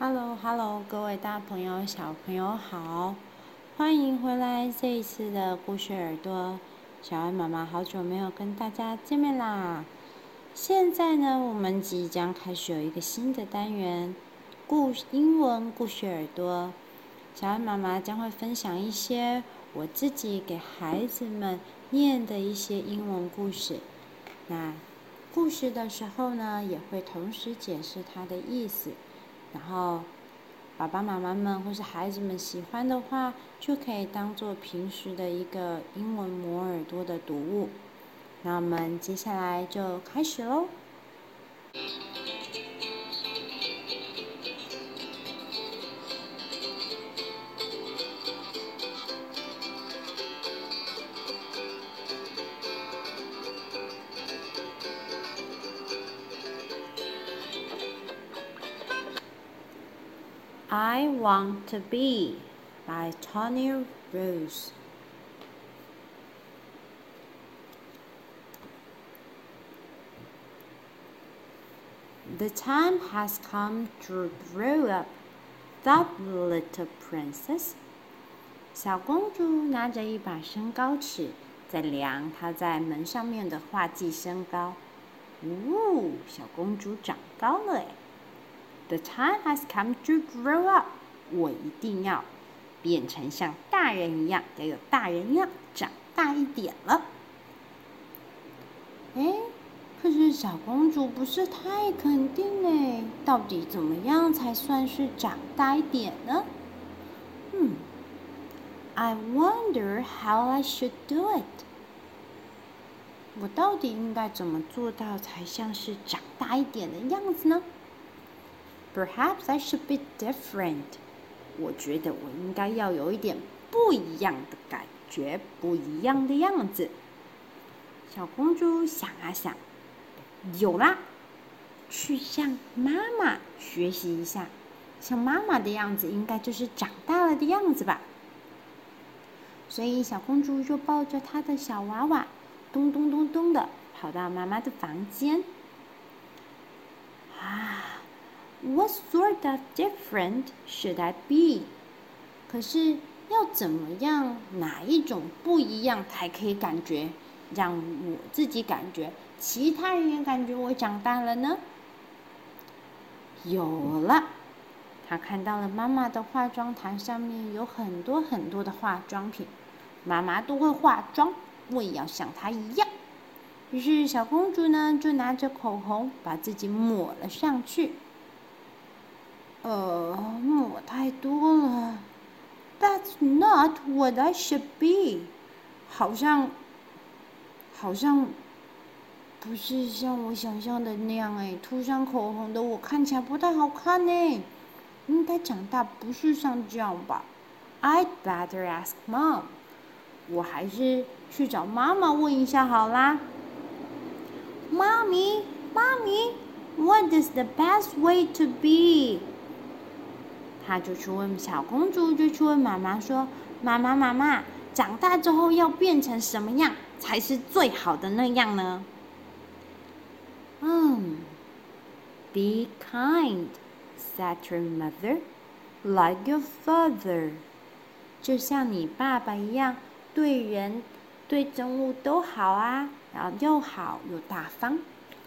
Hello， 各位大朋友、小朋友好，欢迎回来！这一次的故事耳朵，小恩妈妈好久没有跟大家见面啦。现在呢，我们即将开始有一个新的单元，英文故事耳朵。小恩妈妈将会分享一些我自己给孩子们念的一些英文故事。那故事的时候呢，也会同时解释它的意思。然后，爸爸妈妈们或是孩子们喜欢的话，就可以当做平时的一个英文磨耳朵的读物。那我们接下来就开始咯。I Want to Be by Tony Rose. The time has come to grow up, thought the little princess. 小公主拿着一把身高尺，在量她在门上面的画技身高。哦，小公主长高了哎！The time has come to grow up. 我一定要变成像大人一样，要有大人样，长大一点了。哎，可是小公主不是太肯定哎，到底怎么样才算是长大一点呢？I wonder how I should do it. 我到底应该怎么做到才像是长大一点的样子呢？Perhaps I should be different. 我觉得我应该要有一点不一样的感觉，不一样的样子。小公主想啊想，有啦，去向妈妈学习一下，像妈妈的样子，应该就是长大了的样子吧。所以小公主就抱着她的小娃娃，咚咚咚咚的跑到妈妈的房间。What sort of different should I be? 可是要怎么样，哪一种不一样才可以感觉，让我自己感觉，其他人也感觉我长大了呢？有了，他看到了妈妈的化妆台上面有很多很多的化妆品，妈妈都会化妆，我也要像她一样。于是小公主呢，就拿着口红把自己抹了上去。抹太多了。That's not what I should be. 好像不是像我想象的那样哎，涂上口红的我看起来不太好看哎。应该长大不是像这样吧 ？I'd better ask mom. 我还是去找妈妈问一下好啦。Mommy, what is the best way to be?他就去问小公主，就去问妈妈说：“妈妈，长大之后要变成什么样才是最好的那样呢？”Be kind, said your mother, like your father. 就像你爸爸一样，对人、对动物都好啊，然后又好又大方。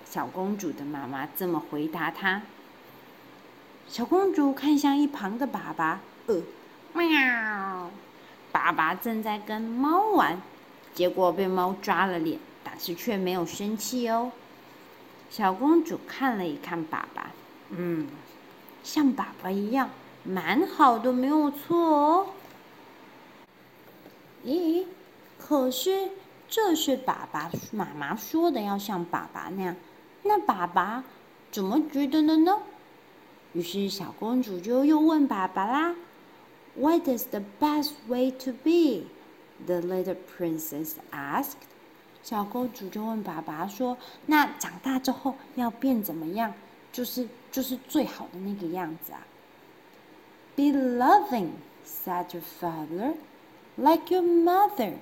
小公主的妈妈这么回答她。小公主看向一旁的爸爸，喵！爸爸正在跟猫玩，结果被猫抓了脸，但是却没有生气哦。小公主看了一看爸爸，像爸爸一样，蛮好的，没有错哦。咦，可是这是爸爸妈妈说的要像爸爸那样，那爸爸怎么觉得的呢？于是小公主就又问爸爸啦 What is the best way to be? The little princess asked. 小公主就问爸爸说那长大之后要变怎么样就是最好的那个样子啊 Be loving, said your father, like your mother.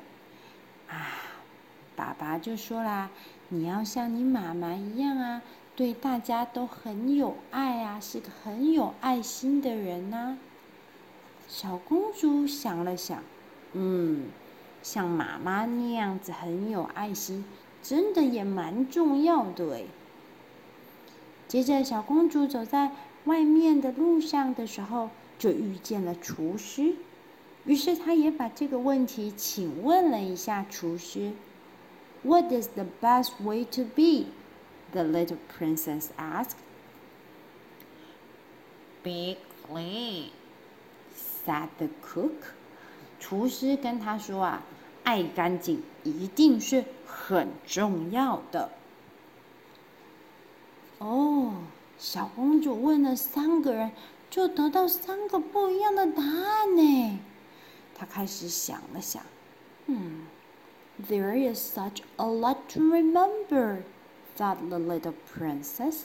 爸爸就说啦你要像你妈妈一样啊对大家都很有爱啊，是个很有爱心的人啊。小公主想了想，像妈妈那样子很有爱心，真的也蛮重要的诶。接着，小公主走在外面的路上的时候，就遇见了厨师。于是她也把这个问题请问了一下厨师。What is the best way to be? The little princess asked. Be clean, said the cook. 厨师跟她说啊，爱干净一定是很重要的。小公主问了三个人，就得到三个不一样的答案呢。她开始想了想，There is such a lot to remember, thought the little princess.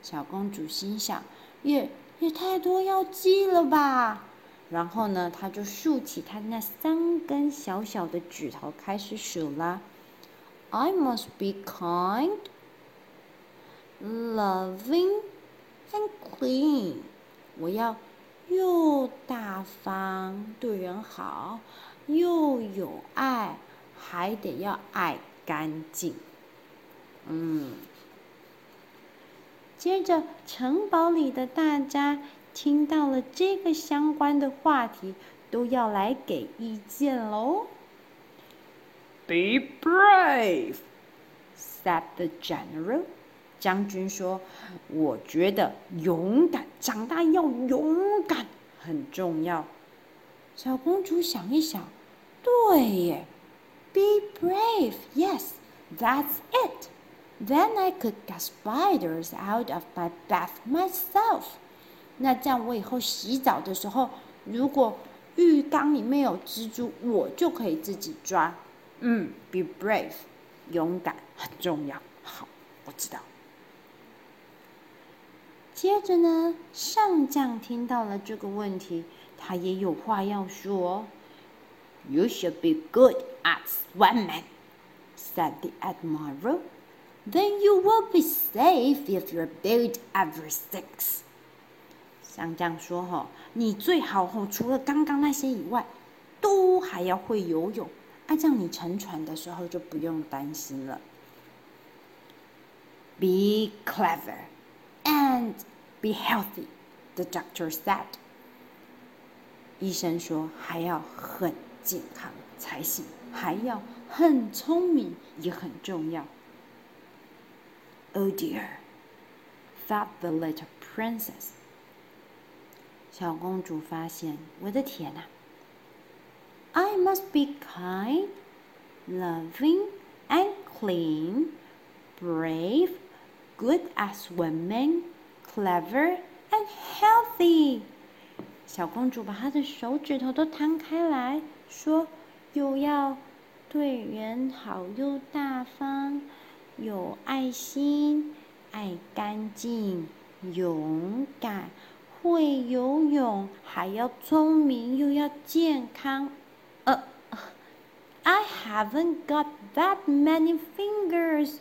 小公主心想，也太多要记了吧。然后呢，她就竖起她那三根小小的指头开始数啦。I must be kind, loving, and clean. 我要又大方，对人好，又有爱，还得要爱干净。接着，城堡里的大家听到了这个相关的话题，都要来给意见喽。Be brave, said the general. 将军说，我觉得勇敢，长大要勇敢，很重要。小公主想一想，对耶。Be brave, yes, that's it. Then I could get spiders out of my bath myself. 那这样我以后洗澡的时候，如果浴缸里面有蜘蛛，我就可以自己抓。Be brave, 勇敢很重要。好，我知道。接着呢，上将听到了这个问题，他也有话要说。You should be good at swimming, said the admiral. Then you will be safe if you're built every six. 上将说你最好除了刚刚那些以外，都还要会游泳，这样你乘船的时候就不用担心了。Be clever and be healthy, the doctor said. 医生说还要很健康才行，还要很聪明也很重要。Oh dear, thought the little princess. 小公主发现，我的天哪！I must be kind, loving, and clean, brave, good at swimming, clever, and healthy. 小公主把她的手指头都摊开来，说：又要对人好，又大方，有爱心，爱干净，勇敢，会游泳，还要聪明，又要健康。I haven't got that many fingers.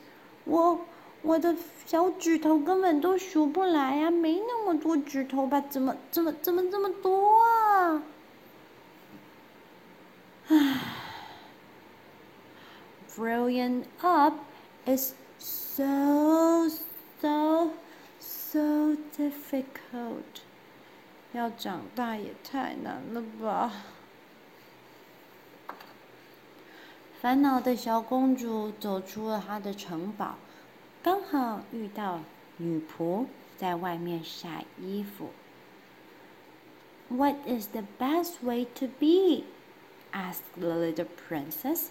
我的小指头根本都数不来啊，没那么多指头吧？怎么这么多啊？Growing up is so difficult. 要长大也太难了吧？烦恼的小公主走出了她的城堡，刚好遇到女仆在外面晒衣服。What is the best way to be? Asked the little princess.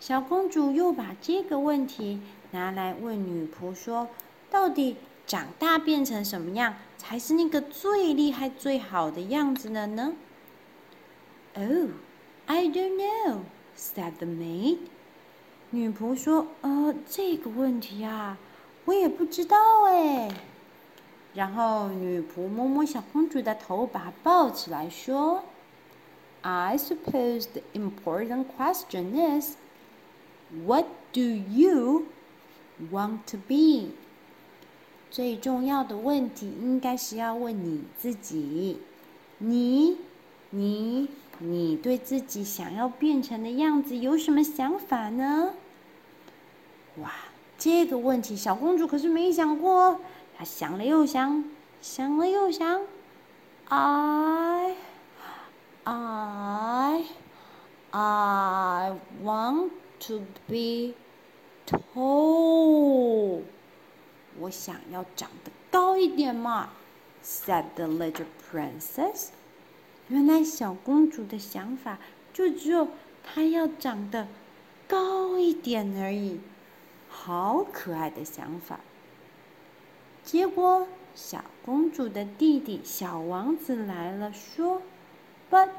小公主又把这个问题拿来问女仆说，到底长大变成什么样才是那个最厉害最好的样子的呢？ Oh, I don't know.said the maid. 女仆说，这个问题啊，我也不知道哎。然后女仆摸摸小公主的头，把她抱起来说 I suppose the important question is, what do you want to be? 最重要的问题应该是要问你自己，你对自己想要变成的样子有什么想法呢？哇，这个问题小公主可是没想过，她想了又想，想了又想。I want to be tall. 我想要长得高一点嘛 said the little princess. 原来小公主的想法就只有她要长得高一点而已，好可爱的想法。结果小公主的弟弟小王子来了，说 But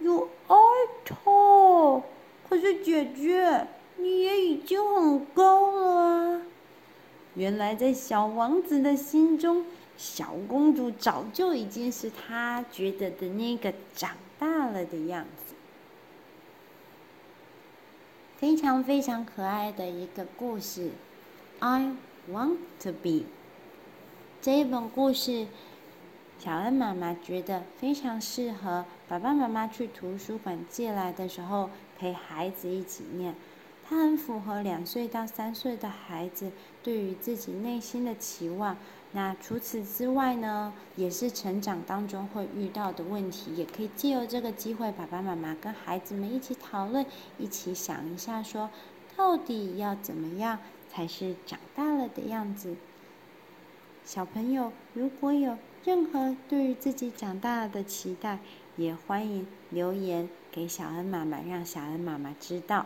you are tall. 可是姐姐，你也已经很高了。原来在小王子的心中，小公主早就已经是他觉得的那个长大了的样子。非常非常可爱的一个故事， I want to be。 这一本故事，小恩妈妈觉得非常适合爸爸妈妈去图书馆借来的时候陪孩子一起念。它很符合2岁到3岁的孩子对于自己内心的期望。那除此之外呢，也是成长当中会遇到的问题，也可以借由这个机会，爸爸妈妈跟孩子们一起讨论，一起想一下说，到底要怎么样才是长大了的样子。小朋友如果有任何对于自己长大了的期待，也欢迎留言给小恩妈妈，让小恩妈妈知道。